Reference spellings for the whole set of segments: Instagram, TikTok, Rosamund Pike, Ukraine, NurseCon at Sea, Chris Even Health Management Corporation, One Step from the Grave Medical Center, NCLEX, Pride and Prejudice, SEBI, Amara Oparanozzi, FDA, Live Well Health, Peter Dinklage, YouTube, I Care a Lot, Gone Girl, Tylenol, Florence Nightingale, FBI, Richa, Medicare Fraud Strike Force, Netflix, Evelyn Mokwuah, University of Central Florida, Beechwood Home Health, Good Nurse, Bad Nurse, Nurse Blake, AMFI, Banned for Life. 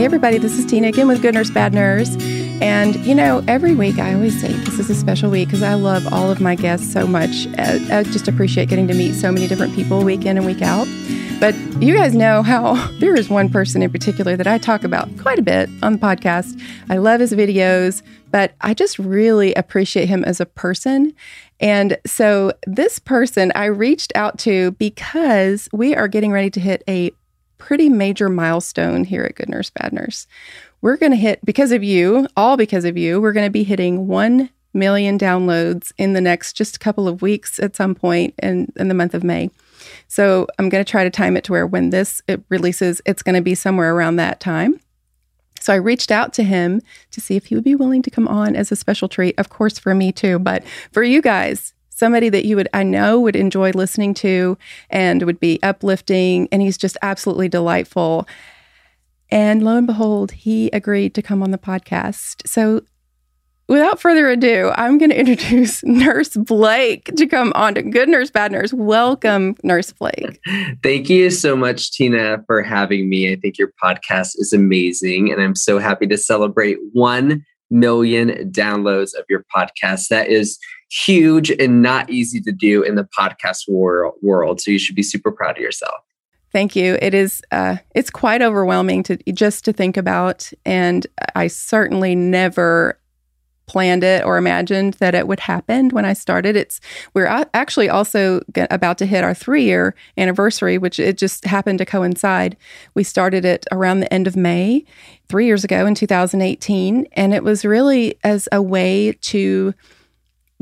Hey everybody, this is Tina again with Good Nurse, Bad Nurse. And you know, every week I always say this is a special week because I love all of my guests so much. I just appreciate getting to meet so many different people week in and week out. But you guys know how there is one person in particular that I talk about quite a bit on the podcast. I love his videos, but I just really appreciate him as a person. And so this person I reached out to because we are getting ready to hit a pretty major milestone here at Good Nurse, Bad Nurse. We're going to hit, because of you, all because of you, we're going to be hitting 1 million downloads in the next just a couple of weeks at some point in the month of May. So I'm going to try to time it to where when it releases, it's going to be somewhere around that time. So I reached out to him to see if he would be willing to come on as a special treat, of course, for me too, but for you guys. Somebody that I know would enjoy listening to and would be uplifting, and he's just absolutely delightful. And lo and behold, he agreed to come on the podcast. So without further ado, I'm going to introduce Nurse Blake to come on to Good Nurse, Bad Nurse. Welcome, Nurse Blake. Thank you so much, Tina, for having me. I think your podcast is amazing, and I'm so happy to celebrate 1 million downloads of your podcast. That is huge and not easy to do in the podcast world. So you should be super proud of yourself. Thank you. It is, it's quite overwhelming to think about. And I certainly never planned it or imagined that it would happen when I started. We're actually also about to hit our 3-year anniversary, which it just happened to coincide. We started it around the end of May, 3 years ago in 2018. And it was really as a way to...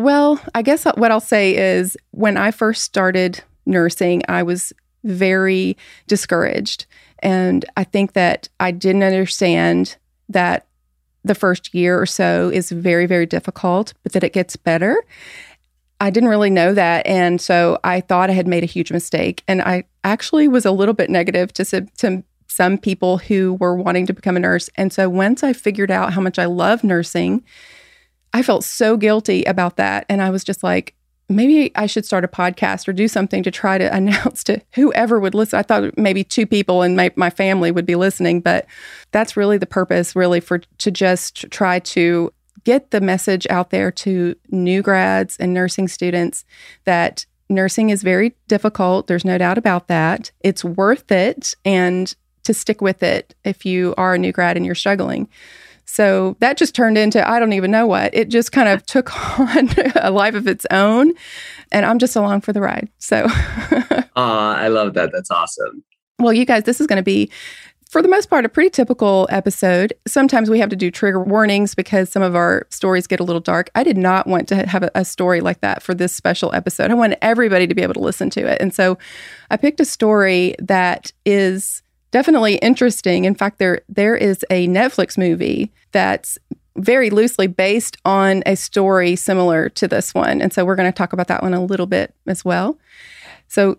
Well, I guess what I'll say is when I first started nursing, I was very discouraged. And I think that I didn't understand that the first year or so is very, very difficult, but that it gets better. I didn't really know that. And so I thought I had made a huge mistake. And I actually was a little bit negative to some people who were wanting to become a nurse. And so once I figured out how much I love nursing, I felt so guilty about that. And I was just like, maybe I should start a podcast or do something to try to announce to whoever would listen. I thought maybe 2 people and my family would be listening, but that's really the purpose, really, to just try to get the message out there to new grads and nursing students that nursing is very difficult. There's no doubt about that. It's worth it, and to stick with it if you are a new grad and you're struggling. So that just turned into, I don't even know what. It just kind of took on a life of its own, and I'm just along for the ride. So I love that. That's awesome. Well, you guys, this is going to be, for the most part, a pretty typical episode. Sometimes we have to do trigger warnings because some of our stories get a little dark. I did not want to have a story like that for this special episode. I wanted everybody to be able to listen to it. And so I picked a story that is... definitely interesting. In fact, there is a Netflix movie that's very loosely based on a story similar to this one. And so we're going to talk about that one a little bit as well. So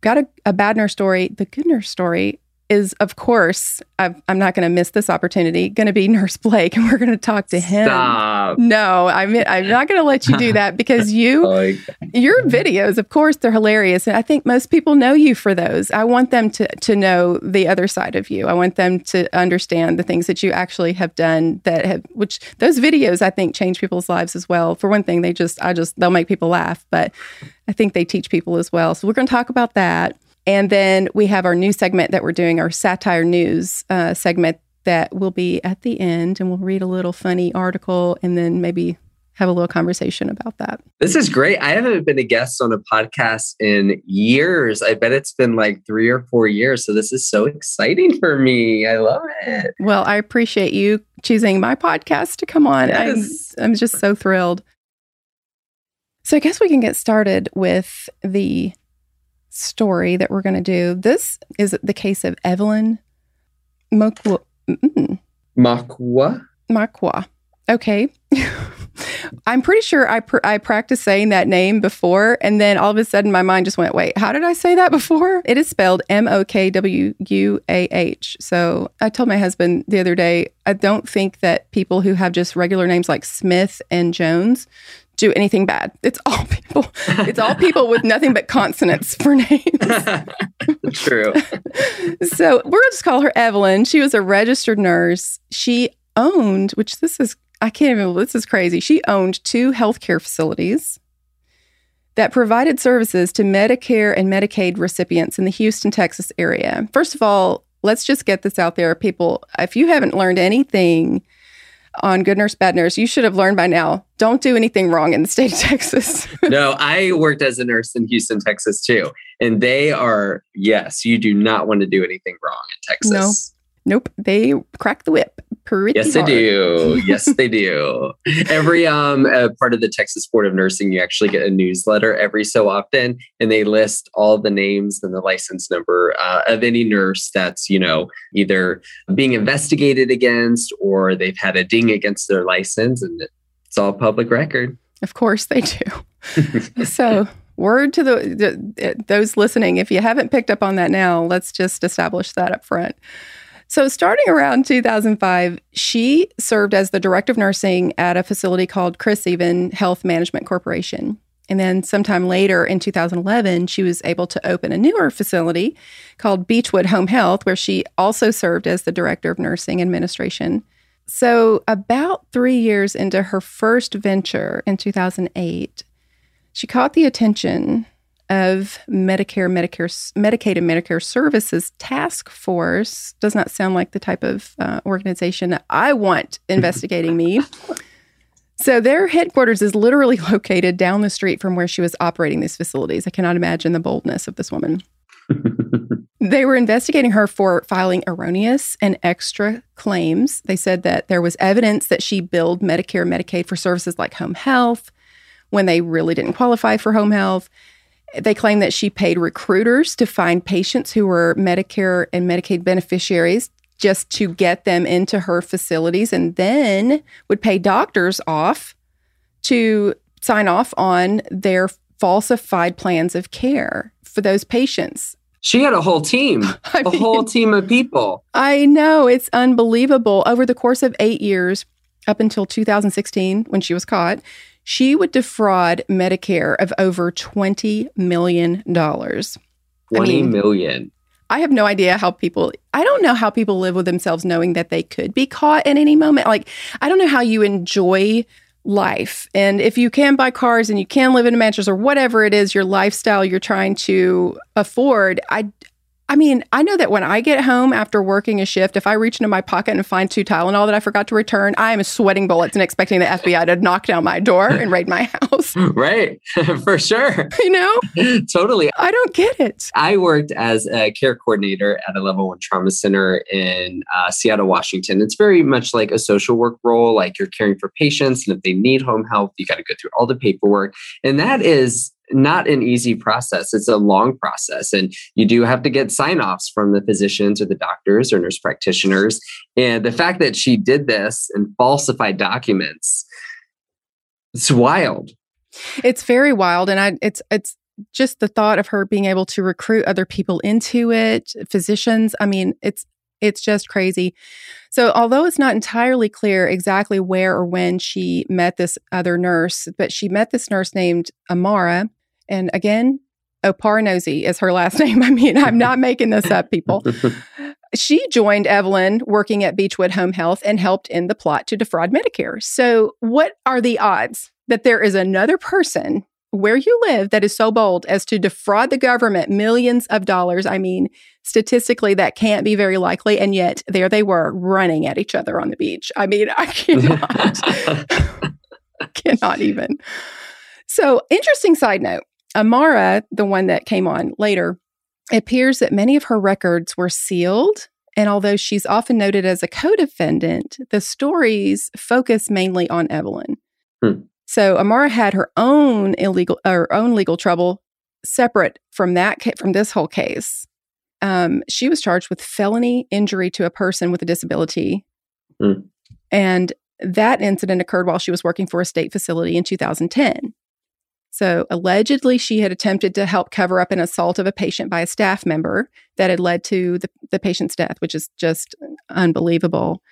got a bad nurse story. The good nurse story is, of course, I'm not going to miss this opportunity, going to be Nurse Blake, and we're going to talk to him. Stop. No, I'm not going to let you do that because your videos, of course, they're hilarious. And I think most people know you for those. I want them to know the other side of you. I want them to understand the things that you actually have done which those videos, I think, change people's lives as well. For one thing, they'll make people laugh, but I think they teach people as well. So we're going to talk about that. And then we have our new segment that we're doing, our satire news segment that will be at the end, and we'll read a little funny article and then maybe have a little conversation about that. This is great. I haven't been a guest on a podcast in years. I bet it's been like 3 or 4 years. So this is so exciting for me. I love it. Well, I appreciate you choosing my podcast to come on. Yes. I'm just so thrilled. So I guess we can get started with the story that we're going to do. This is the case of Evelyn Mokwuah. Okay. I'm pretty sure I practiced saying that name before, and then all of a sudden my mind just went, wait, how did I say that before? It is spelled Mokwuah. So I told my husband the other day, I don't think that people who have just regular names like Smith and Jones do anything bad. It's all people with nothing but consonants for names. True. So we'll just call her Evelyn. She was a registered nurse. She owned, this is crazy. She owned 2 healthcare facilities that provided services to Medicare and Medicaid recipients in the Houston, Texas area. First of all, let's just get this out there, people. If you haven't learned anything on Good Nurse, Bad Nurse, you should have learned by now, don't do anything wrong in the state of Texas. No, I worked as a nurse in Houston, Texas too. And they are, yes, you do not want to do anything wrong in Texas. No. Nope. They crack the whip pretty hard. Yes, they do. Yes, they do. Every part of the Texas Board of Nursing, you actually get a newsletter every so often. And they list all the names and the license number of any nurse that's, either being investigated against or they've had a ding against their license. And it's all public record. Of course they do. So word to those listening, if you haven't picked up on that now, let's just establish that up front. So starting around 2005, she served as the director of nursing at a facility called Chris Even Health Management Corporation. And then sometime later in 2011, she was able to open a newer facility called Beechwood Home Health, where she also served as the director of nursing administration. So about 3 years into her first venture in 2008, she caught the attention of Medicaid and Medicare Services Task Force. Does not sound like the type of organization that I want investigating me. So their headquarters is literally located down the street from where she was operating these facilities. I cannot imagine the boldness of this woman. They were investigating her for filing erroneous and extra claims. They said that there was evidence that she billed Medicare and Medicaid for services like home health when they really didn't qualify for home health. They claim that she paid recruiters to find patients who were Medicare and Medicaid beneficiaries just to get them into her facilities, and then would pay doctors off to sign off on their falsified plans of care for those patients. She had a whole team, whole team of people. I know. It's unbelievable. Over the course of 8 years, up until 2016, when she was caught, she would defraud Medicare of over $20 million. $20 million. I have no idea how people live with themselves knowing that they could be caught at any moment. Like, I don't know how you enjoy life. And if you can buy cars and you can live in a mattress or whatever it is, your lifestyle you're trying to afford, I know that when I get home after working a shift, if I reach into my pocket and find 2 Tylenol that I forgot to return, I am sweating bullets and expecting the FBI to knock down my door and raid my house. Right. For sure. Totally. I don't get it. I worked as a care coordinator at a level 1 trauma center in Seattle, Washington. It's very much like a social work role, like you're caring for patients. And if they need home health, you got to go through all the paperwork. And that is not an easy process. It's a long process. And you do have to get sign-offs from the physicians or the doctors or nurse practitioners. And the fact that she did this and falsified documents, it's wild. It's very wild. And it's just the thought of her being able to recruit other people into it, physicians. It's just crazy. So although it's not entirely clear exactly where or when she met this other nurse, but she met this nurse named Amara. And again, Oparanozzi is her last name. I'm not making this up, people. She joined Evelyn working at Beechwood Home Health and helped in the plot to defraud Medicare. So what are the odds that there is another person where you live that is so bold as to defraud the government millions of dollars? Statistically, that can't be very likely. And yet there they were running at each other on the beach. I cannot even. So interesting side note, Amara, the one that came on later, appears that many of her records were sealed. And although she's often noted as a co-defendant, the stories focus mainly on Evelyn. So Amara had her own legal trouble separate from from this whole case. She was charged with felony injury to a person with a disability, and that incident occurred while she was working for a state facility in 2010. So allegedly, she had attempted to help cover up an assault of a patient by a staff member that had led to the patient's death, which is just unbelievable.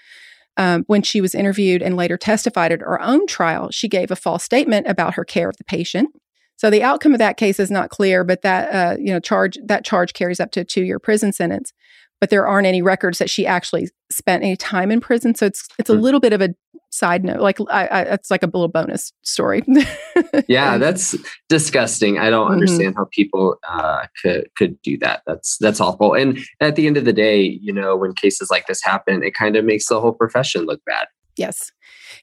when she was interviewed and later testified at her own trial, she gave a false statement about her care of the patient. So the outcome of that case is not clear, but that charge carries up to a 2-year prison sentence. But there aren't any records that she actually spent any time in prison, so it's a little bit of a side note. Like it's like a little bonus story. Yeah, that's disgusting. I don't understand how people could do that. That's awful. And at the end of the day, you know, when cases like this happen, it kind of makes the whole profession look bad.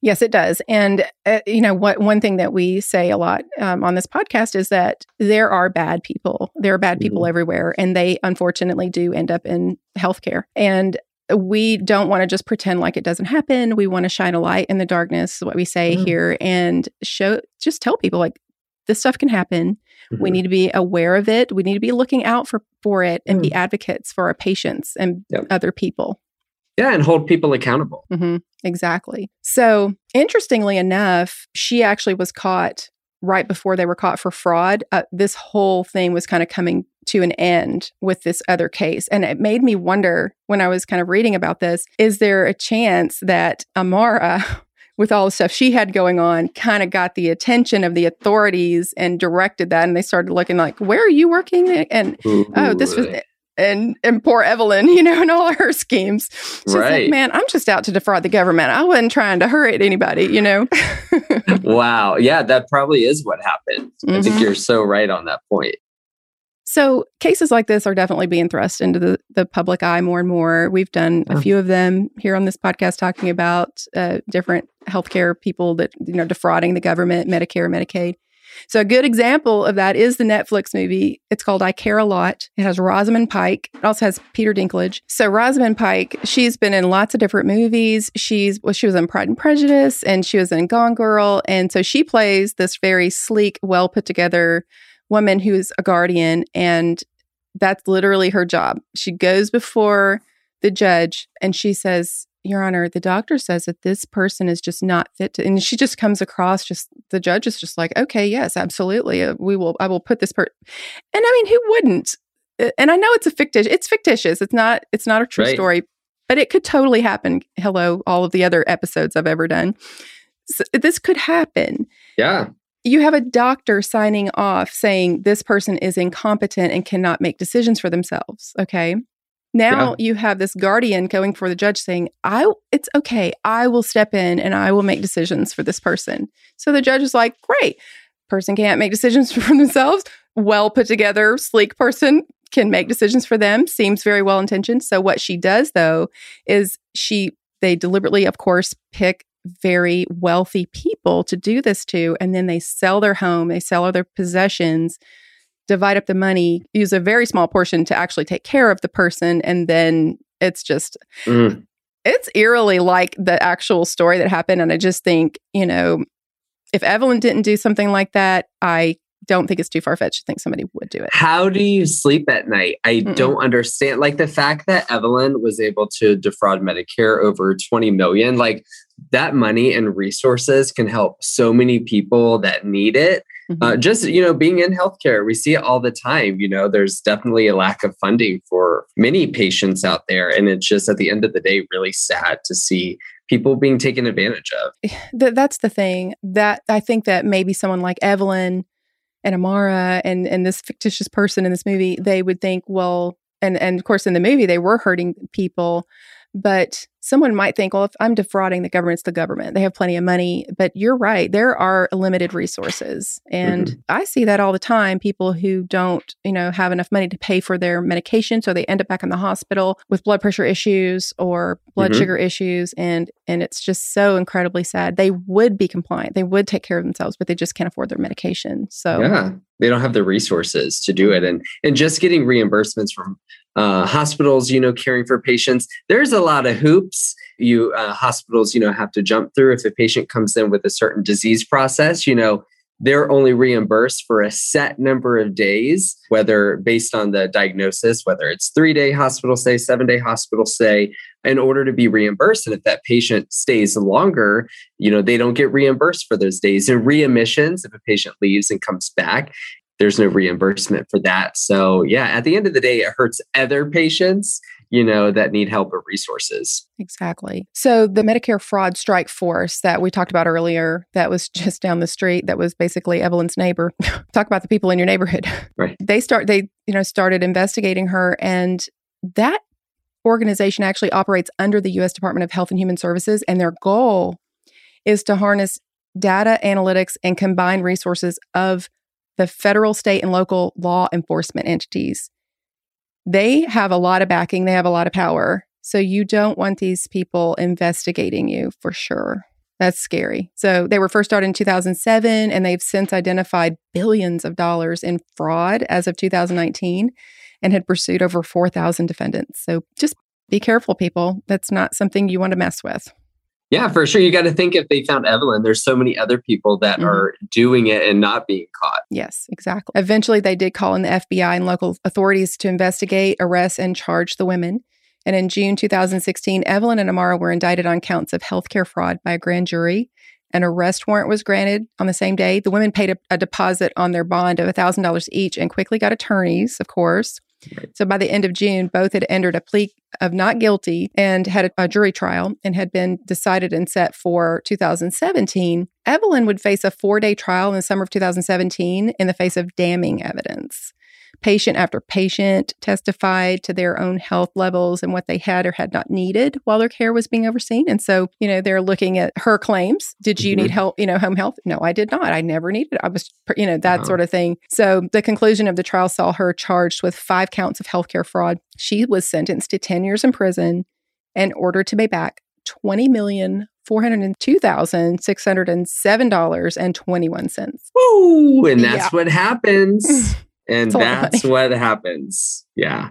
Yes, it does. And one thing that we say a lot on this podcast is that there are bad people. There are bad people everywhere, and they unfortunately do end up in healthcare. And we don't want to just pretend like it doesn't happen. We want to shine a light in the darkness, is what we say here, and just tell people like this stuff can happen. We need to be aware of it. We need to be looking out for it and be advocates for our patients and other people. Yeah, and hold people accountable. Exactly. So, interestingly enough, she actually was caught right before they were caught for fraud. This whole thing was kind of coming to an end with this other case. And it made me wonder when I was kind of reading about this, is there a chance that Amara, with all the stuff she had going on, kind of got the attention of the authorities and directed that? And they started looking like, where are you working? And And poor Evelyn, and all her schemes. She's like, man, I'm just out to defraud the government. I wasn't trying to hurt anybody, Wow. Yeah, that probably is what happened. I think you're so right on that point. So cases like this are definitely being thrust into the public eye more and more. We've done a few of them here on this podcast talking about different healthcare people that, defrauding the government, Medicare, Medicaid. So a good example of that is the Netflix movie. It's called I Care a Lot. It has Rosamund Pike. It also has Peter Dinklage. So Rosamund Pike, she's been in lots of different movies. She was in Pride and Prejudice, and she was in Gone Girl. And so she plays this very sleek, well put together woman who is a guardian. And that's literally her job. She goes before the judge and she says, Your Honor, the doctor says that this person is just not fit to, and she just comes across just, the judge is just like, okay, yes, absolutely. I will put this and I mean, who wouldn't? And I know it's fictitious. It's not a true story, but it could totally happen. Hello, all of the other episodes I've ever done. So, this could happen. Yeah. You have a doctor signing off saying this person is incompetent and cannot make decisions for themselves. Okay. Now you have this guardian going for the judge saying, it's okay, I will step in and I will make decisions for this person. So the judge is like, great, person can't make decisions for themselves. Well put together, sleek person can make decisions for them. Seems very well intentioned. So what she does though is they deliberately, of course, pick very wealthy people to do this to, and then they sell their home, they sell all their possessions, divide up the money, use a very small portion to actually take care of the person. And then it's just, it's eerily like the actual story that happened. And I just think, if Evelyn didn't do something like that, I don't think it's too far-fetched to think somebody would do it. How do you sleep at night? I don't understand. Like the fact that Evelyn was able to defraud Medicare over $20 million, like that money and resources can help so many people that need it. Being in healthcare, we see it all the time. There's definitely a lack of funding for many patients out there. And it's just at the end of the day, really sad to see people being taken advantage of. That's the thing that I think that maybe someone like Evelyn and Amara and this fictitious person in this movie, they would think, well, and of course, in the movie, they were hurting people. But someone might think, well, if I'm defrauding the government, it's the government. They have plenty of money. But you're right. There are limited resources. And I see that all the time. People who don't, have enough money to pay for their medication. So they end up back in the hospital with blood pressure issues or blood sugar issues. And it's just so incredibly sad. They would be compliant. They would take care of themselves, but they just can't afford their medication. So yeah, they don't have the resources to do it. And just getting reimbursements from hospitals, caring for patients. There's a lot of hoops hospitals, have to jump through. If a patient comes in with a certain disease process, they're only reimbursed for a set number of days, whether based on the diagnosis, whether it's 3-day hospital stay, 7-day hospital stay, in order to be reimbursed. And if that patient stays longer, they don't get reimbursed for those days. And readmissions, if a patient leaves and comes back, there's no reimbursement for that. So yeah, at the end of the day, it hurts other patients, that need help or resources. Exactly. So the Medicare Fraud Strike Force that we talked about earlier, that was just down the street, that was basically Evelyn's neighbor. Talk about the people in your neighborhood. Right. They started investigating her, and that organization actually operates under the U.S. Department of Health and Human Services, and their goal is to harness data analytics and combined resources of the federal, state, and local law enforcement entities. They have a lot of backing. They have a lot of power. So you don't want these people investigating you, for sure. That's scary. So they were first started in 2007, and they've since identified billions of dollars in fraud as of 2019 and had pursued over 4,000 defendants. So just be careful, people. That's not something you want to mess with. Yeah, for sure. You got to think if they found Evelyn, there's so many other people that are doing it and not being caught. Yes, exactly. Eventually, they did call in the FBI and local authorities to investigate, arrest, and charge the women. And in June 2016, Evelyn and Amara were indicted on counts of healthcare fraud by a grand jury. An arrest warrant was granted on the same day. The women paid a deposit on their bond of $1,000 each and quickly got attorneys, of course. Right. So by the end of June, both had entered a plea of not guilty and had a jury trial and had been decided and set for 2017. Evelyn would face a 4-day trial in the summer of 2017 in the face of damning evidence. Patient after patient testified to their own health levels and what they had or had not needed while their care was being overseen. And so, they're looking at her claims. Did you need help, home health? No, I did not. I never needed it. I was, that sort of thing. So the conclusion of the trial saw her charged with 5 counts of healthcare fraud. She was sentenced to 10 years in prison and ordered to pay back $20,402,607.21. Woo! And that's what happens. And that's what happens. Yeah.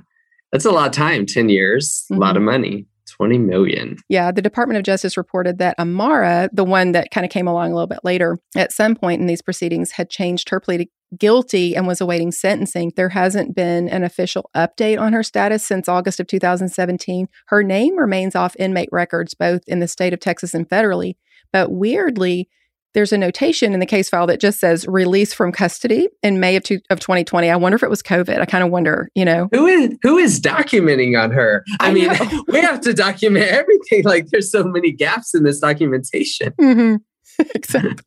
That's a lot of time. 10 years, a lot of money, 20 million. Yeah. The Department of Justice reported that Amara, the one that kind of came along a little bit later, at some point in these proceedings had changed her plea to guilty and was awaiting sentencing. There hasn't been an official update on her status since August of 2017. Her name remains off inmate records, both in the state of Texas and federally. But weirdly, there's a notation in the case file that just says release from custody in May of 2020. I wonder if it was COVID. I kind of wonder, Who is documenting on her? I mean, we have to document everything. Like, there's so many gaps in this documentation. Mm-hmm. Exactly.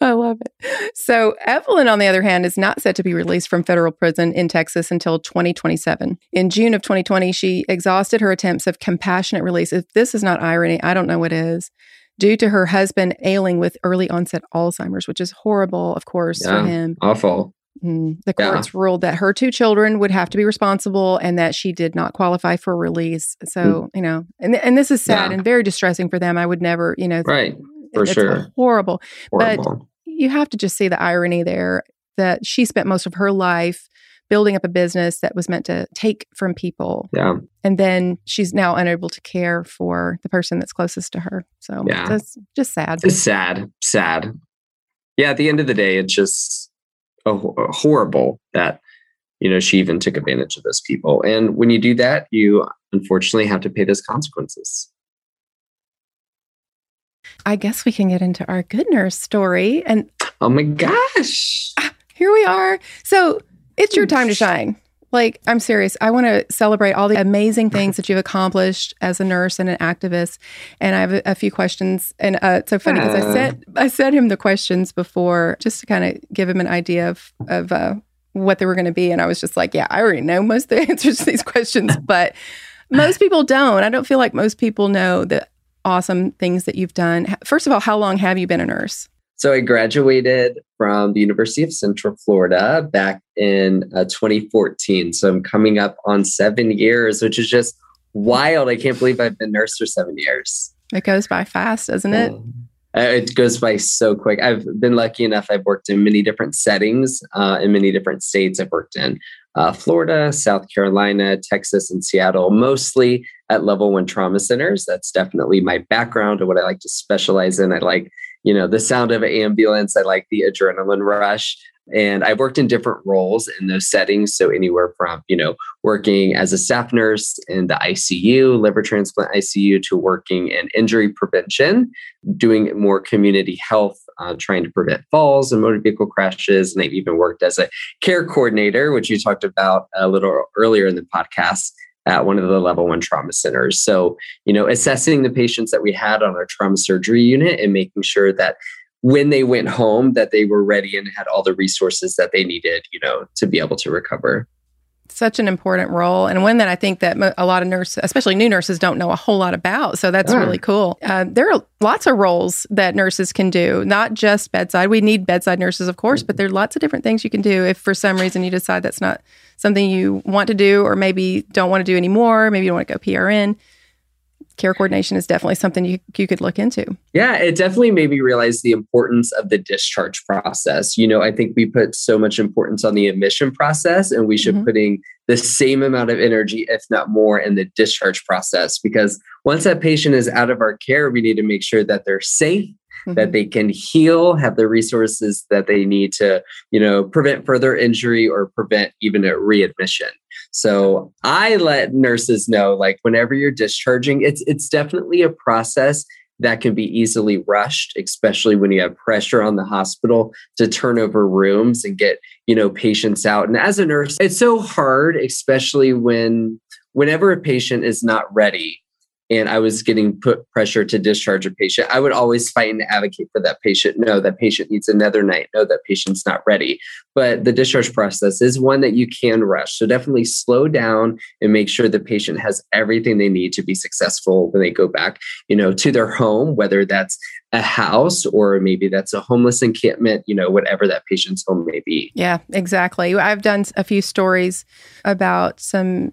I love it. So Evelyn, on the other hand, is not set to be released from federal prison in Texas until 2027. In June of 2020, she exhausted her attempts of compassionate release. If this is not irony, I don't know what is. Due to her husband ailing with early onset Alzheimer's, which is horrible, of course, for him. Awful. The courts ruled that her 2 children would have to be responsible and that she did not qualify for release. So, and this is sad and very distressing for them. I would never, Right. For sure. Horrible. But you have to just see the irony there that she spent most of her life building up a business that was meant to take from people. Yeah. And then she's now unable to care for the person that's closest to her. So that's just sad. It's sad. Yeah. At the end of the day, it's just horrible that, she even took advantage of those people. And when you do that, you unfortunately have to pay those consequences. I guess we can get into our Good Nurse story. And oh my gosh, here we are. So it's your time to shine. Like, I'm serious. I want to celebrate all the amazing things that you've accomplished as a nurse and an activist. And I have a few questions. And it's so funny because I sent him the questions before just to kind of give him an idea of what they were going to be. And I was just like, I already know most of the answers to these questions, but most people don't. I don't feel like most people know the awesome things that you've done. First of all, how long have you been a nurse? So I graduated from the University of Central Florida back in 2014. So I'm coming up on 7 years, which is just wild. I can't believe I've been a nurse for 7 years. It goes by fast, doesn't it? It goes by so quick. I've been lucky enough. I've worked in many different settings in many different states. I've worked in Florida, South Carolina, Texas, and Seattle, mostly at level 1 trauma centers. That's definitely my background and what I like to specialize in. I like the sound of an ambulance. I like the adrenaline rush. And I worked in different roles in those settings. So anywhere from, working as a staff nurse in the ICU, liver transplant ICU, to working in injury prevention, doing more community health, trying to prevent falls and motor vehicle crashes. And I've even worked as a care coordinator, which you talked about a little earlier in the podcast. at one of the level one trauma centers. So, you know, assessing the patients that we had on our trauma surgery unit and making sure that when they went home, that they were ready and had all the resources that they needed, you know, to be able to recover. Such an important role, and one that I think that a lot of nurses, especially new nurses, don't know a whole lot about. So that's really cool. There are lots of roles that nurses can do, not just bedside. We need bedside nurses, of course, but there are lots of different things you can do if for some reason you decide that's not something you want to do or maybe don't want to do anymore. Maybe you don't want to go PRN. Care coordination is definitely something you could look into. Yeah, it definitely made me realize the importance of the discharge process. You know, I think we put so much importance on the admission process, and we should putting the same amount of energy, if not more, in the discharge process. Because once that patient is out of our care, we need to make sure that they're safe, that they can heal, have the resources that they need to, you know, prevent further injury or prevent even a readmission. So I let nurses know, like, whenever you're discharging, it's definitely a process that can be easily rushed, especially when you have pressure on the hospital to turn over rooms and get, you know, patients out. And as a nurse, it's so hard, especially whenever a patient is not ready. And I was getting put pressure to discharge a patient, I would always fight and advocate for that patient. No, that patient needs another night. No, that patient's not ready. But the discharge process is one that you can rush. So definitely slow down and make sure the patient has everything they need to be successful when they go back, you know, to their home, whether that's a house or maybe that's a homeless encampment, you know, whatever that patient's home may be. Yeah, exactly. I've done a few stories about some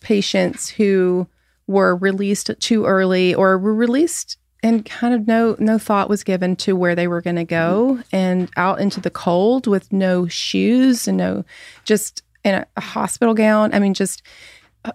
patients who were released too early or were released and kind of no thought was given to where they were going to go, and out into the cold with no shoes and just in a hospital gown. I mean, just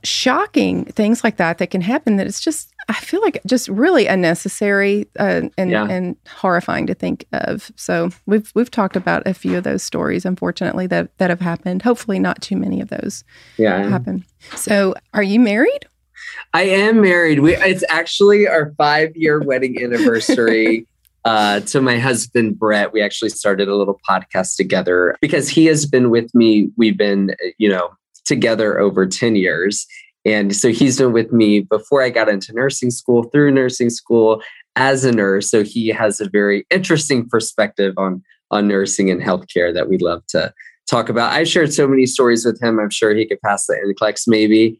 shocking things like that can happen, that it's just, I feel like, just really unnecessary and horrifying to think of. So we've talked about a few of those stories, unfortunately, that have happened. Hopefully not too many of those happen. So are you married? I am married. It's actually our 5-year wedding anniversary to my husband, Brett. We actually started a little podcast together because he has been with me. We've been, you know, together over 10 years. And so he's been with me before I got into nursing school, through nursing school, as a nurse. So he has a very interesting perspective on nursing and healthcare that we love to talk about. I've shared so many stories with him. I'm sure he could pass the NCLEX maybe,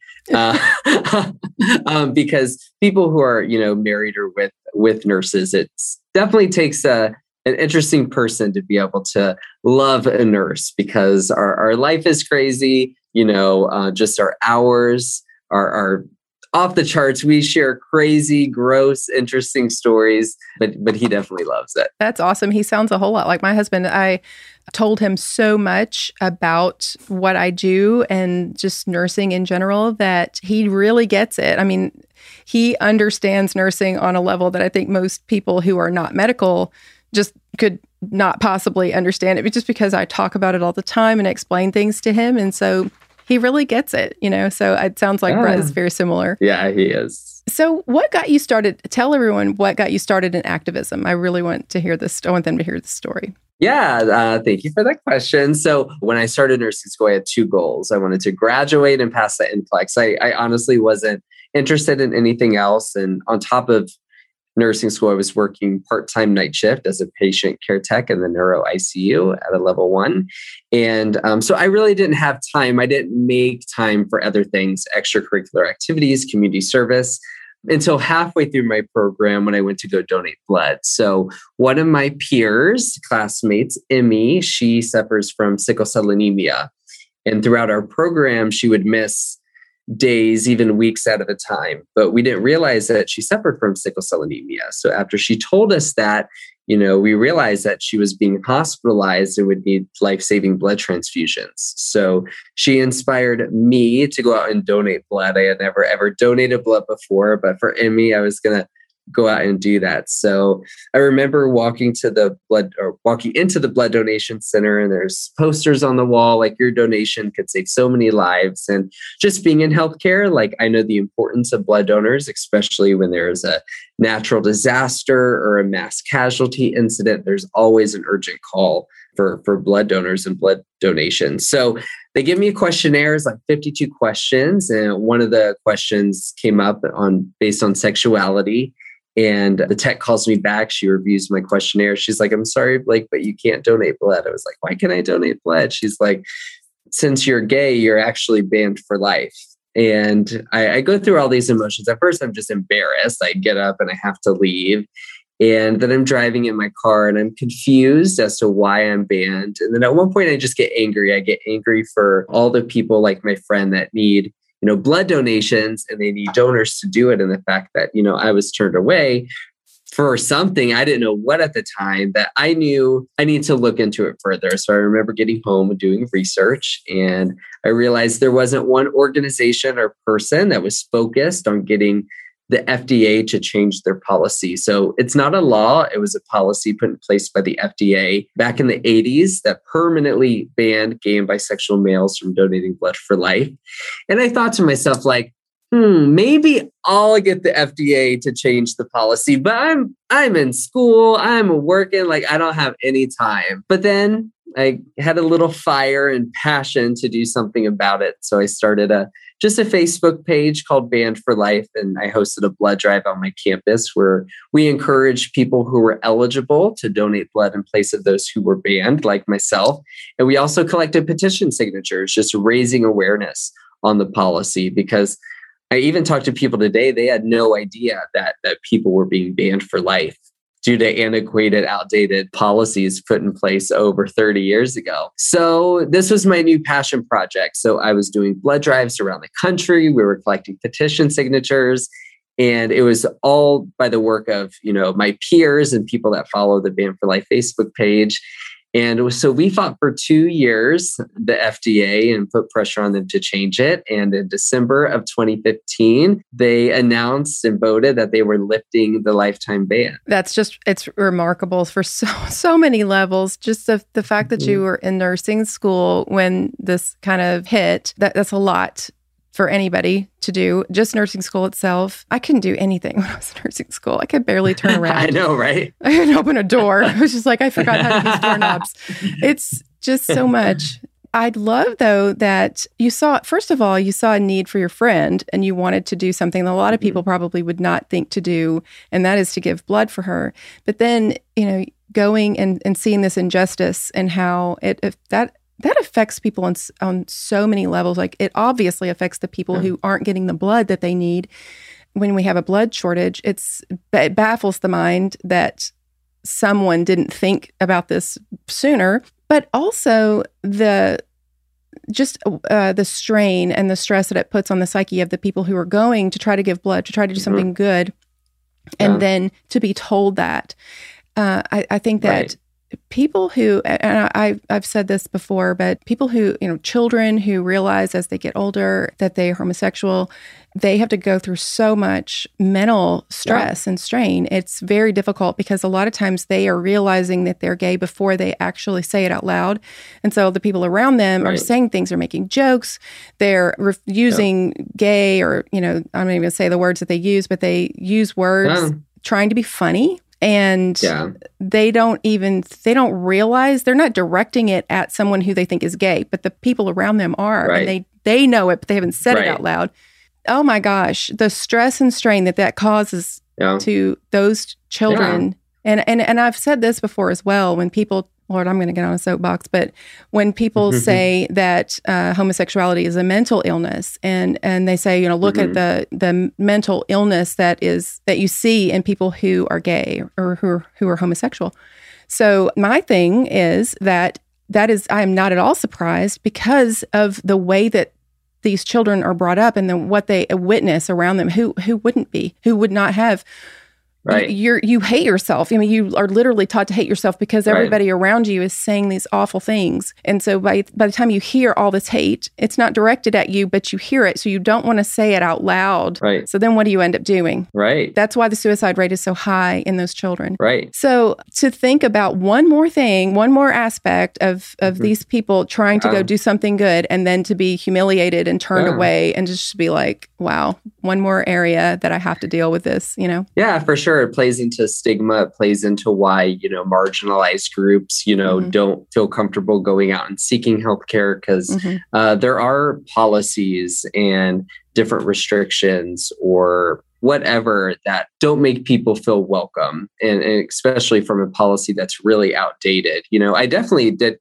because people who are, you know, married or with nurses, it definitely takes an interesting person to be able to love a nurse, because our life is crazy, you know, just our hours are off the charts. We share crazy, gross, interesting stories, but he definitely loves it. That's awesome. He sounds a whole lot like my husband. I told him so much about what I do and just nursing in general that he really gets it. I mean, he understands nursing on a level that I think most people who are not medical just could not possibly understand it, but just because I talk about it all the time and explain things to him. And so he really gets it, you know, so it sounds like Brett is very similar. Yeah, he is. So what got you started? Tell everyone what got you started in activism. I really want to hear this. I want them to hear this story. Yeah, thank you for that question. So when I started nursing school, I had two goals. I wanted to graduate and pass the NCLEX. I honestly wasn't interested in anything else. And on top of nursing school, I was working part-time night shift as a patient care tech in the neuro ICU at a level one. And so I really didn't have time. I didn't make time for other things, extracurricular activities, community service, until halfway through my program when I went to go donate blood. So one of my peers, classmates, Emmy, she suffers from sickle cell anemia. And throughout our program, she would miss days, even weeks at a time. But we didn't realize that she suffered from sickle cell anemia. So after she told us that, you know, we realized that she was being hospitalized and would need life-saving blood transfusions. So she inspired me to go out and donate blood. I had never, ever donated blood before, but for Emmy, I was going to go out and do that. So I remember walking into the blood donation center, and there's posters on the wall, like, your donation could save so many lives. And just being in healthcare, like, I know the importance of blood donors, especially when there's a natural disaster or a mass casualty incident, there's always an urgent call for blood donors and blood donations. So they give me questionnaires, like 52 questions. And one of the questions came up based on sexuality. And the tech calls me back. She reviews my questionnaire. She's like, "I'm sorry, Blake, but you can't donate blood." I was like, "Why can't I donate blood?" She's like, "Since you're gay, you're actually banned for life." And I go through all these emotions. At first, I'm just embarrassed. I get up and I have to leave. And then I'm driving in my car and I'm confused as to why I'm banned. And then at one point, I just get angry. I get angry for all the people like my friend that need, you know, blood donations, and they need donors to do it. And the fact that, you know, I was turned away for something I didn't know what at the time, that I knew I need to look into it further. So I remember getting home and doing research, and I realized there wasn't one organization or person that was focused on getting the FDA to change their policy. So it's not a law. It was a policy put in place by the FDA back in the 80s that permanently banned gay and bisexual males from donating blood for life. And I thought to myself, like, maybe I'll get the FDA to change the policy, but I'm in school, I'm working, like I don't have any time. But then I had a little fire and passion to do something about it. So I started just a Facebook page called Banned for Life. And I hosted a blood drive on my campus where we encouraged people who were eligible to donate blood in place of those who were banned, like myself. And we also collected petition signatures, just raising awareness on the policy, because I even talked to people today, they had no idea that people were being banned for life due to antiquated, outdated policies put in place over 30 years ago. So this was my new passion project. So I was doing blood drives around the country. We were collecting petition signatures, and it was all by the work of, you know, my peers and people that follow the Banned for Life Facebook page. And so we fought for 2 years, the FDA, and put pressure on them to change it. And in December of 2015, they announced and voted that they were lifting the lifetime ban. That's just, it's remarkable for so many levels. Just the fact that you were in nursing school when this kind of hit, that's a lot for anybody to do. Just nursing school itself. I couldn't do anything when I was in nursing school. I could barely turn around. I know, right? I couldn't open a door. I was just like, I forgot how to use doorknobs. It's just so much. I'd love, though, that you saw, first of all, you saw a need for your friend and you wanted to do something that a lot of people probably would not think to do, and that is to give blood for her. But then, you know, going and seeing this injustice and how that affects people on so many levels. Like, it obviously affects the people who aren't getting the blood that they need. When we have a blood shortage, it baffles the mind that someone didn't think about this sooner. But also the strain and the stress that it puts on the psyche of the people who are going to try to give blood, to try to do something good, and then to be told that. I think that... Right. People who, and I've said this before, but people who, you know, children who realize as they get older that they are homosexual, they have to go through so much mental stress and strain. It's very difficult because a lot of times they are realizing that they're gay before they actually say it out loud. And so the people around them are saying things, are making jokes, they're using gay, or, you know, I'm not even going to say the words that they use, but they use words trying to be funny. And they don't realize, they're not directing it at someone who they think is gay, but the people around them are, and they know it, but they haven't said it out loud. Oh my gosh, the stress and strain that causes to those children. Yeah. And I've said this before as well, when people, Lord, I'm going to get on a soapbox, but when people say that homosexuality is a mental illness, and they say, you know, look at the mental illness that you see in people who are gay or who are homosexual. So my thing is that I am not at all surprised, because of the way that these children are brought up and then what they witness around them, who would not have. Right. You hate yourself. I mean, you are literally taught to hate yourself because everybody around you is saying these awful things. And so by the time you hear all this hate, it's not directed at you, but you hear it. So you don't want to say it out loud. Right. So then what do you end up doing? Right. That's why the suicide rate is so high in those children. Right. So to think about one more thing, one more aspect of these people trying to go do something good, and then to be humiliated and turned away, and just be like, wow, one more area that I have to deal with this, you know? Yeah, for sure. sure it plays into stigma. It plays into why, marginalized groups, mm-hmm. don't feel comfortable going out and seeking healthcare because mm-hmm. There are policies and different restrictions or whatever that don't make people feel welcome. And especially from a policy that's really outdated. I definitely did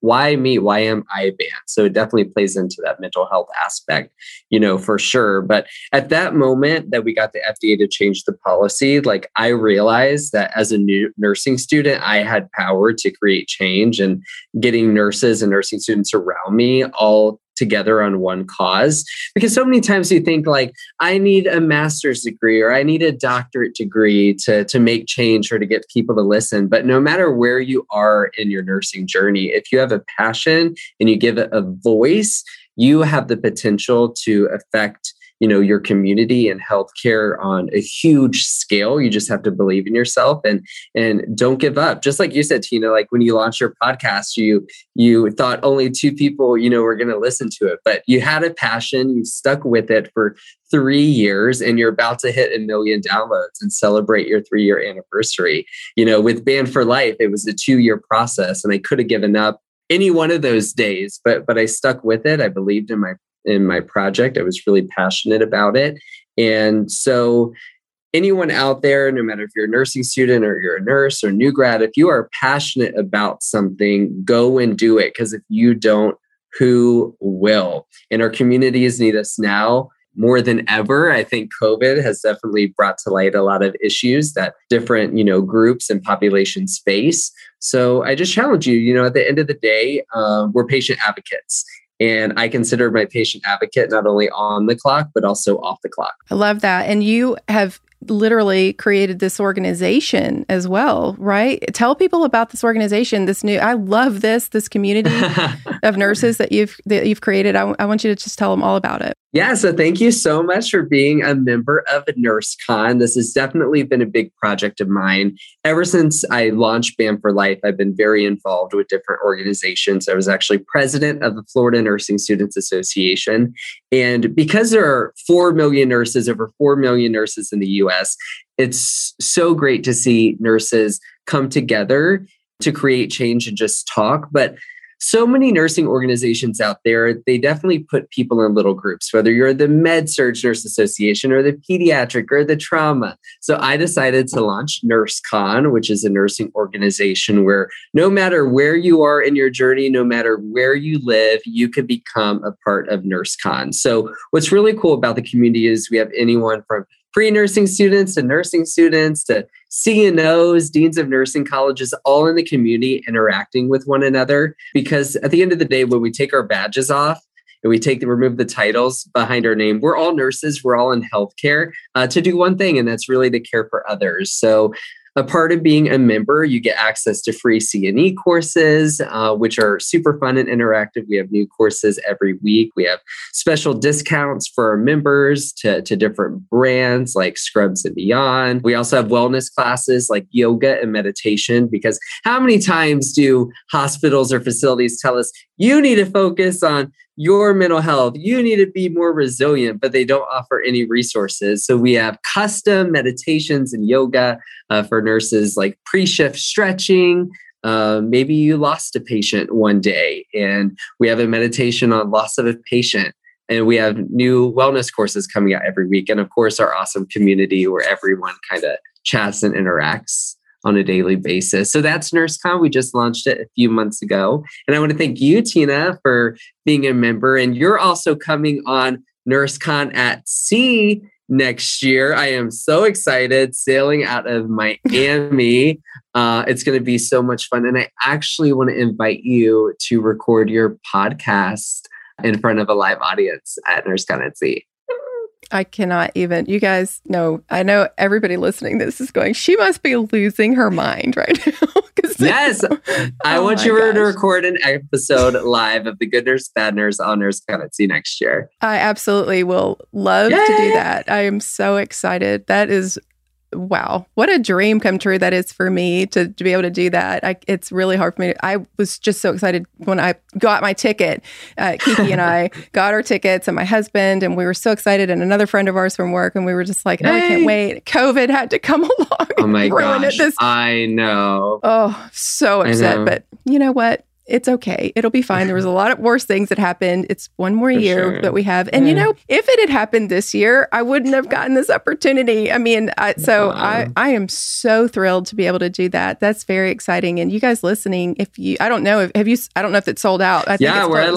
why me? Why am I banned? So it definitely plays into that mental health aspect, for sure. But at that moment that we got the FDA to change the policy, I realized that as a new nursing student, I had power to create change, and getting nurses and nursing students around me all together on one cause. Because so many times you think I need a master's degree or I need a doctorate degree to make change or to get people to listen. But no matter where you are in your nursing journey, if you have a passion and you give it a voice, you have the potential to affect your community and healthcare on a huge scale. You just have to believe in yourself and don't give up. Just like you said, Tina, when you launched your podcast, you thought only 2 people, were going to listen to it, but you had a passion, you stuck with it for 3 years, and you're about to hit 1 million downloads and celebrate your 3-year anniversary. With Banned for Life, it was a 2-year process, and I could have given up any one of those days, but I stuck with it. I believed in my project. I was really passionate about it. And so anyone out there, no matter if you're a nursing student or you're a nurse or new grad, if you are passionate about something, go and do it. Because if you don't, who will? And our communities need us now more than ever. I think COVID has definitely brought to light a lot of issues that different, groups and populations face. So I just challenge you, at the end of the day, we're patient advocates. And I consider my patient advocate not only on the clock, but also off the clock. I love that. And you have literally created this organization as well, right? Tell people about this organization, I love this community of nurses that you've created. I want you to just tell them all about it. Yeah. So thank you so much for being a member of NurseCon. This has definitely been a big project of mine. Ever since I launched Banned for Life, I've been very involved with different organizations. I was actually president of the Florida Nursing Students Association. And because there are 4 million nurses, over 4 million nurses in the US, it's so great to see nurses come together to create change and just talk. But so many nursing organizations out there, they definitely put people in little groups, whether you're the Med-Surg Nurse Association or the pediatric or the trauma. So I decided to launch NurseCon, which is a nursing organization where no matter where you are in your journey, no matter where you live, you could become a part of NurseCon. So what's really cool about the community is we have anyone from pre-nursing students to nursing students to CNOs, deans of nursing colleges, all in the community interacting with one another. Because at the end of the day, when we take our badges off and we remove the titles behind our name, we're all nurses, we're all in healthcare to do one thing, and that's really to care for others. So a part of being a member, you get access to free C&E courses, which are super fun and interactive. We have new courses every week. We have special discounts for our members to different brands like Scrubs and Beyond. We also have wellness classes like yoga and meditation, because how many times do hospitals or facilities tell us, you need to focus on your mental health, you need to be more resilient, but they don't offer any resources. So we have custom meditations and yoga for nurses, like pre-shift stretching. Maybe you lost a patient one day, and we have a meditation on loss of a patient. And we have new wellness courses coming out every week. And of course, our awesome community where everyone kind of chats and interacts on a daily basis. So that's NurseCon. We just launched it a few months ago. And I want to thank you, Tina, for being a member. And you're also coming on NurseCon at Sea next year. I am so excited, sailing out of Miami. It's going to be so much fun. And I actually want to invite you to record your podcast in front of a live audience at NurseCon at Sea. I cannot even, you guys know, I know everybody listening to this is going, she must be losing her mind right now. Yes. I want you to record an episode live of the Good Nurse, Bad Nurse on NurseCon at Sea next year. I absolutely will love to do that. I am so excited. That is wow, what a dream come true that is for me to be able to do that. It's really hard for me. I was just so excited when I got my ticket. Kiki and I got our tickets, and my husband, and we were so excited, and another friend of ours from work, and we were just like, oh, I can't wait. COVID had to come along. Oh my gosh. I know. Oh, so upset. But you know what? It's okay. It'll be fine. There was a lot of worse things that happened. It's one more year that we have. And, you know, if it had happened this year, I wouldn't have gotten this opportunity. I mean, I am so thrilled to be able to do that. That's very exciting. And you guys listening, I don't know if it's sold out. I think we're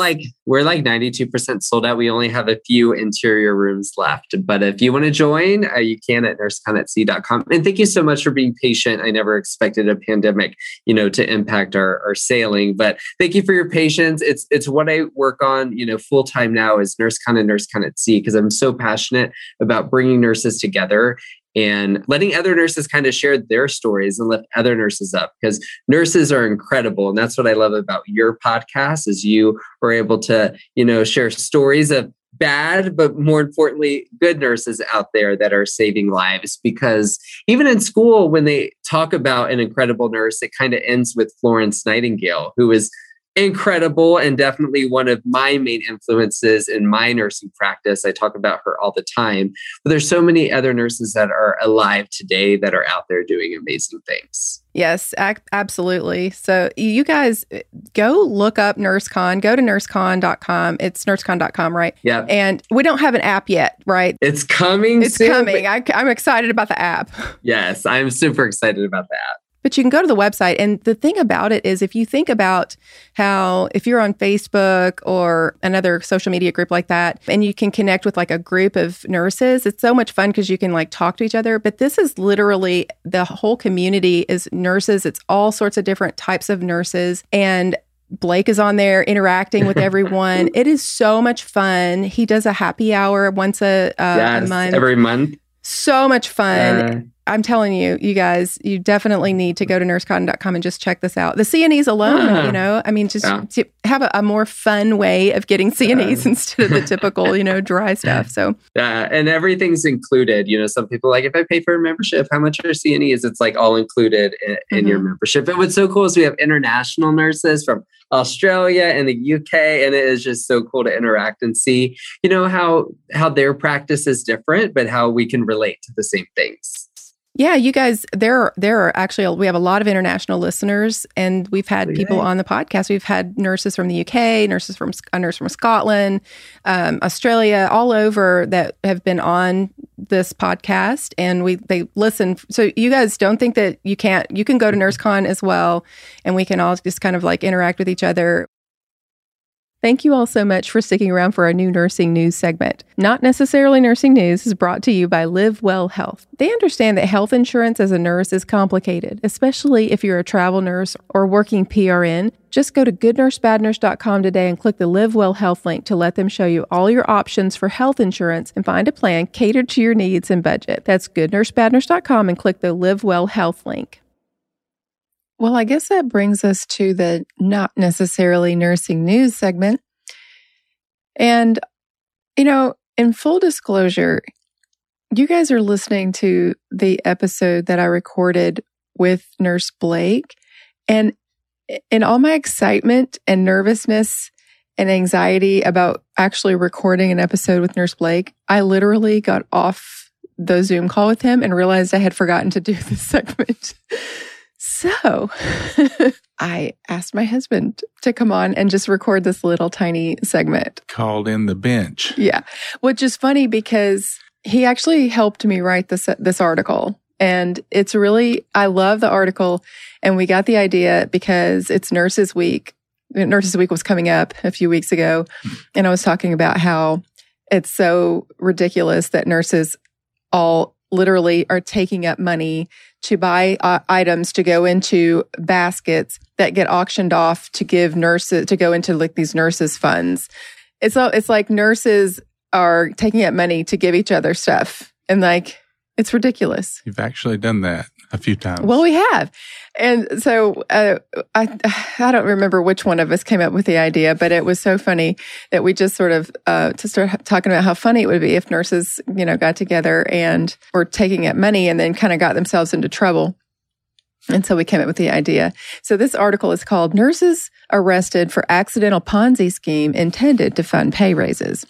like 92% sold out. We only have a few interior rooms left. But if you want to join, you can at nurseconatsea.com. And thank you so much for being patient. I never expected a pandemic, to impact our sailing, but thank you for your patience. It's what I work on, full time now is NurseCon and NurseCon at Sea, because I'm so passionate about bringing nurses together and letting other nurses kind of share their stories and lift other nurses up, because nurses are incredible. And that's what I love about your podcast is you are able to, share stories of bad, but more importantly, good nurses out there that are saving lives. Because even in school, when they talk about an incredible nurse, it kind of ends with Florence Nightingale, who is incredible and definitely one of my main influences in my nursing practice. I talk about her all the time, but there's so many other nurses that are alive today that are out there doing amazing things. Yes, absolutely. So you guys go look up NurseCon, go to nursecon.com. It's nursecon.com, right? Yeah. And we don't have an app yet, right? It's coming soon. It's coming. I'm excited about the app. Yes, I'm super excited about the app. But you can go to the website. And the thing about it is, if you think about how, if you're on Facebook or another social media group like that, and you can connect with like a group of nurses, it's so much fun because you can like talk to each other. But this is literally the whole community is nurses. It's all sorts of different types of nurses. And Blake is on there interacting with everyone. It is so much fun. He does a happy hour once a month. Every month. So much fun. I'm telling you, you guys, you definitely need to go to nursecon.com and just check this out. The CNEs alone, to have a more fun way of getting CNEs instead of the typical, dry stuff. So and everything's included. Some people are like, if I pay for a membership, how much are CNEs? It's like all included in your membership. And what's so cool is we have international nurses from Australia and the UK, and it is just so cool to interact and see, how their practice is different, but how we can relate to the same things. Yeah, you guys, there are actually, we have a lot of international listeners, and we've had people on the podcast. We've had nurses from the UK, a nurse from Scotland, Australia, all over that have been on this podcast, and they listen. So you guys don't think that you can go to NurseCon as well, and we can all just kind of like interact with each other. Thank you all so much for sticking around for our new nursing news segment. Not Necessarily Nursing News is brought to you by Live Well Health. They understand that health insurance as a nurse is complicated, especially if you're a travel nurse or working PRN. Just go to goodnursebadnurse.com today and click the Live Well Health link to let them show you all your options for health insurance and find a plan catered to your needs and budget. That's goodnursebadnurse.com and click the Live Well Health link. Well, I guess that brings us to the Not Necessarily Nursing News segment. And, in full disclosure, you guys are listening to the episode that I recorded with Nurse Blake. And in all my excitement and nervousness and anxiety about actually recording an episode with Nurse Blake, I literally got off the Zoom call with him and realized I had forgotten to do this segment. So I asked my husband to come on and just record this little tiny segment. Called In the Bench. Yeah. Which is funny because he actually helped me write this article. And it's really, I love the article. And we got the idea because it's Nurses Week. Nurses Week was coming up a few weeks ago. And I was talking about how it's so ridiculous that nurses all literally are taking up money to buy items to go into baskets that get auctioned off to give nurses, to go into like these nurses' funds. It's like nurses are taking up money to give each other stuff. And like, It's ridiculous. You've actually done that a few times. Well, we have. And so I don't remember which one of us came up with the idea, but it was so funny that we just sort of to start talking about how funny it would be if nurses, you know, got together and were taking up money and then kind of got themselves into trouble. And so we came up with the idea. So this article is called Nurses Arrested for Accidental Ponzi Scheme Intended to Fund Pay Raises.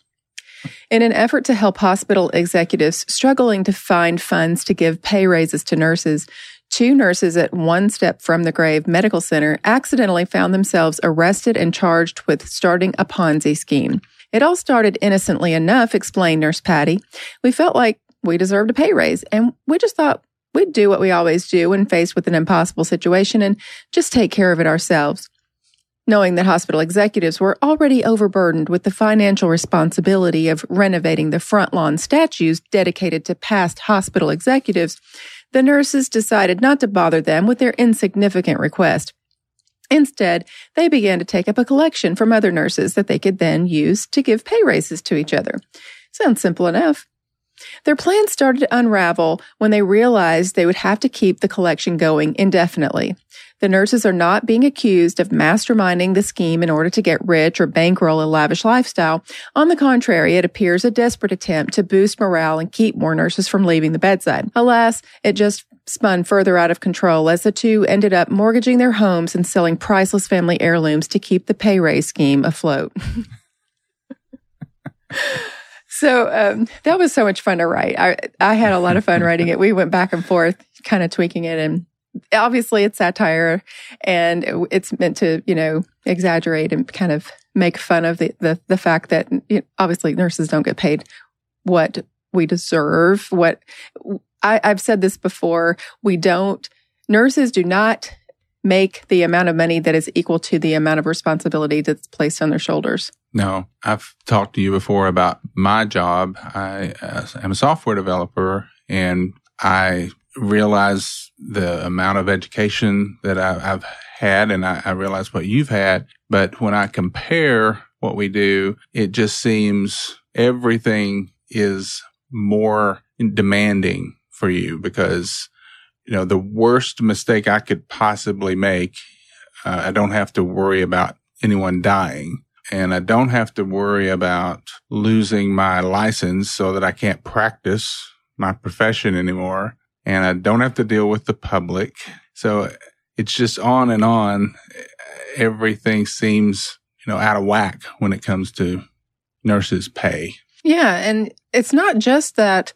In an effort to help hospital executives struggling to find funds to give pay raises to nurses, two nurses at One Step from the Grave Medical Center accidentally found themselves arrested and charged with starting a Ponzi scheme. It all started innocently enough, explained Nurse Patty. We felt like we deserved a pay raise, and we just thought we'd do what we always do when faced with an impossible situation and just take care of it ourselves. Knowing that hospital executives were already overburdened with the financial responsibility of renovating the front lawn statues dedicated to past hospital executives, the nurses decided not to bother them with their insignificant request. Instead, they began to take up a collection from other nurses that they could then use to give pay raises to each other. Sounds simple enough. Their plan started to unravel when they realized they would have to keep the collection going indefinitely. The nurses are not being accused of masterminding the scheme in order to get rich or bankroll a lavish lifestyle. On the contrary, it appears a desperate attempt to boost morale and keep more nurses from leaving the bedside. Alas, it just spun further out of control as the two ended up mortgaging their homes and selling priceless family heirlooms to keep the pay raise scheme afloat. So that was so much fun to write. I had a lot of fun writing it. We went back and forth, kind of tweaking it. And obviously it's satire and it's meant to, you know, exaggerate and kind of make fun of the fact that, you know, obviously nurses don't get paid what we deserve. I've said this before, nurses do not make the amount of money that is equal to the amount of responsibility that's placed on their shoulders. No, I've talked to you before about my job. I am a software developer, and I realize the amount of education that I've had, and I realize what you've had. But when I compare what we do, it just seems everything is more demanding for you because, you know, the worst mistake I could possibly make, I don't have to worry about anyone dying. And I don't have to worry about losing my license so that I can't practice my profession anymore. And I don't have to deal with the public. So it's just on and on. Everything seems, you know, out of whack when it comes to nurses' pay. Yeah. And it's not just that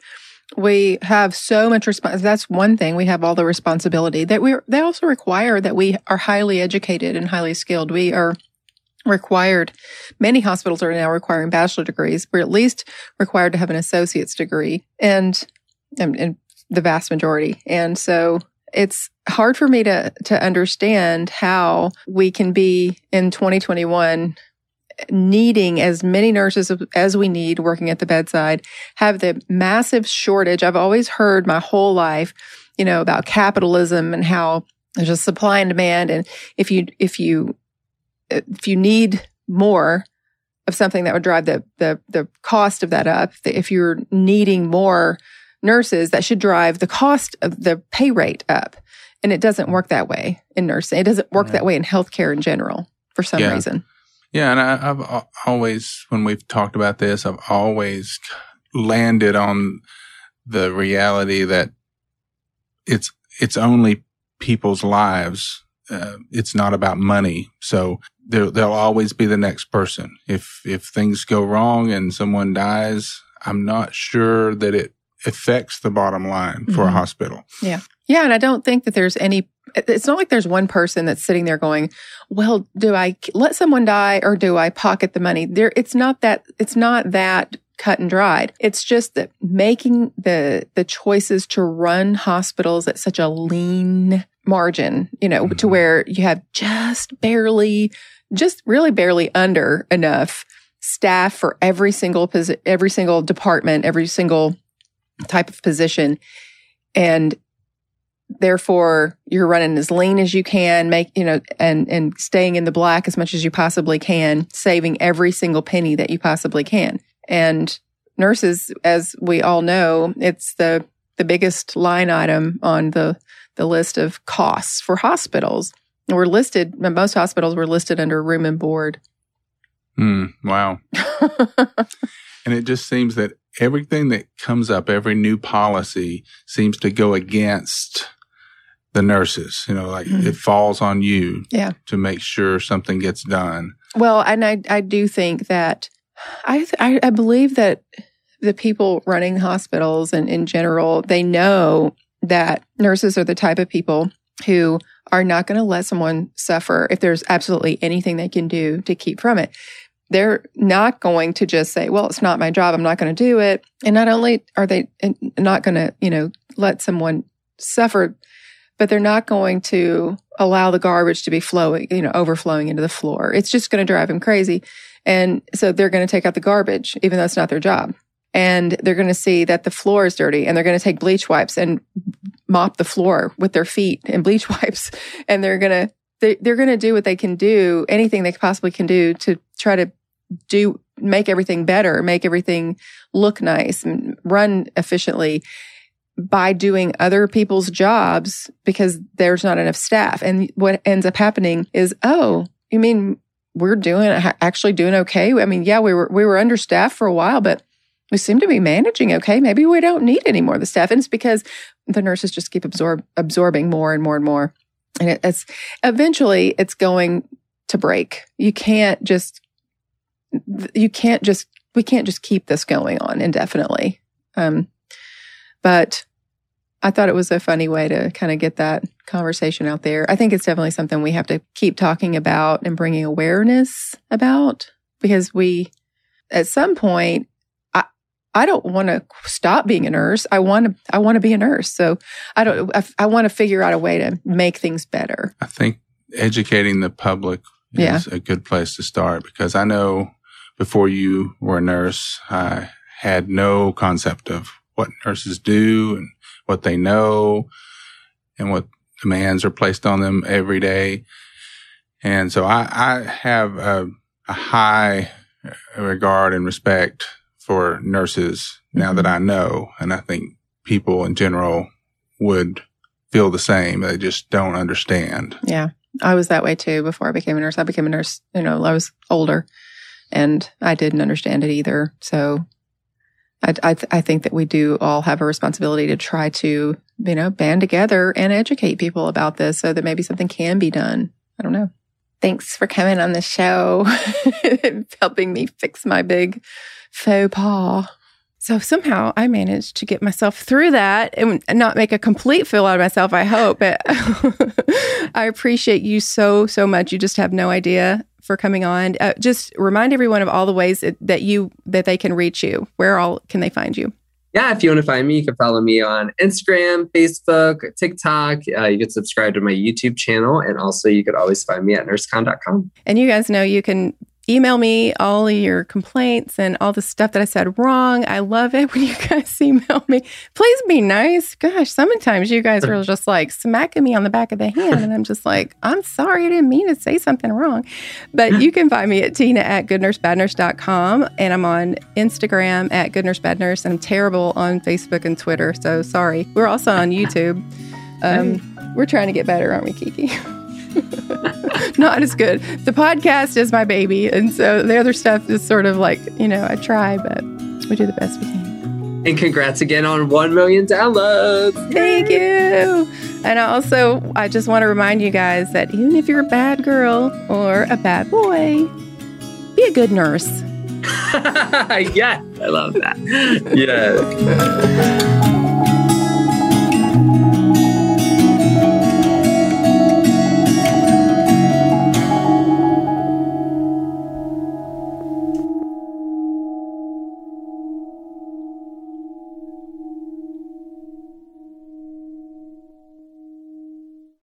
we have so much responsibility. That's one thing. We have all the responsibility that they also require that we are highly educated and highly skilled. We are required. Many hospitals are now requiring bachelor degrees. We're at least required to have an associate's degree, and the vast majority. And so it's hard for me to understand how we can be in 2021 needing as many nurses as we need working at the bedside, have the massive shortage. I've always heard my whole life, you know, about capitalism and how there's a supply and demand, and if you need more of something, that would drive the cost of that up. If you're needing more nurses, that should drive the cost of the pay rate up. And it doesn't work that way in nursing. It doesn't work that way in healthcare in general for some reason. Yeah, and I've always, when we've talked about this, I've always landed on the reality that it's only people's lives. It's not about money. So there'll always be the next person. If things go wrong and someone dies, I'm not sure that it affects the bottom line for a hospital. Yeah. Yeah. And I don't think that there's it's not like there's one person that's sitting there going, well, do I let someone die or do I pocket the money? It's not that cut and dried. It's just that making the choices to run hospitals at such a lean margin, you know, to where you have just really barely under enough staff for every single department, every single type of position. And therefore you're running as lean as you can, and staying in the black as much as you possibly can, saving every single penny that you possibly can. And nurses, as we all know, it's the the biggest line item on the list of costs for hospitals. We're listed, most hospitals were listed under room and board. Wow. And it just seems that everything that comes up, every new policy seems to go against the nurses. You know, like it falls on you to make sure something gets done. Well, and I do think that, I believe that the people running hospitals and in general, they know that nurses are the type of people who are not going to let someone suffer if there's absolutely anything they can do to keep from it. They're not going to just say, well, it's not my job, I'm not going to do it. And not only are they not going to, you know, let someone suffer, but they're not going to allow the garbage to be flowing, you know, overflowing into the floor. It's just going to drive them crazy. And so they're going to take out the garbage, even though it's not their job. And they're going to see that the floor is dirty, and they're going to take bleach wipes and mop the floor with their feet and bleach wipes. And they're going to do what they can do, anything they possibly can do to try to make everything better, make everything look nice and run efficiently by doing other people's jobs because there's not enough staff. And what ends up happening is, oh, you mean we're actually doing okay? I mean, yeah, we were understaffed for a while, but we seem to be managing okay. Maybe we don't need any more of the staff. And it's because the nurses just keep absorbing more and more and more. And it's eventually going to break. We can't just keep this going on indefinitely. But I thought it was a funny way to kind of get that conversation out there. I think it's definitely something we have to keep talking about and bringing awareness about, because we, at some point, I don't want to stop being a nurse. I want to be a nurse. So I want to figure out a way to make things better. I think educating the public is a good place to start, because I know before you were a nurse, I had no concept of what nurses do and what they know and what demands are placed on them every day. And so I have a high regard and respect for nurses now that I know, and I think people in general would feel the same. They just don't understand. Yeah. I was that way too before I became a nurse. I became a nurse, you know, I was older and I didn't understand it either. So I think that we do all have a responsibility to try to, you know, band together and educate people about this so that maybe something can be done. I don't know. Thanks for coming on the show and helping me fix my big faux pas. So somehow I managed to get myself through that and not make a complete fool out of myself, I hope. But I appreciate you so, so much. You just have no idea, for coming on. Just remind everyone of all the ways that they can reach you. Where all can they find you? Yeah, if you want to find me, you can follow me on Instagram, Facebook, TikTok. You can subscribe to my YouTube channel. And also, you could always find me at nursecon.com. And you guys know you can email me all of your complaints and all the stuff that I said wrong. I love it when you guys email me. Please be nice. Gosh, sometimes you guys are just like smacking me on the back of the hand. And I'm just like, I'm sorry, I didn't mean to say something wrong. But you can find me at tina@goodnursebadnurse.com. And I'm on Instagram at goodnursebadnurse. And I'm terrible on Facebook and Twitter. So sorry. We're also on YouTube. We're trying to get better, aren't we, Kiki? Not as good. The podcast is my baby, and so the other stuff is sort of like, you know, I try, but we do the best we can. And congrats again on 1 million downloads. Thank you. And also, I just want to remind you guys that even if you're a bad girl or a bad boy, be a good nurse. Yes, I love that. Yes.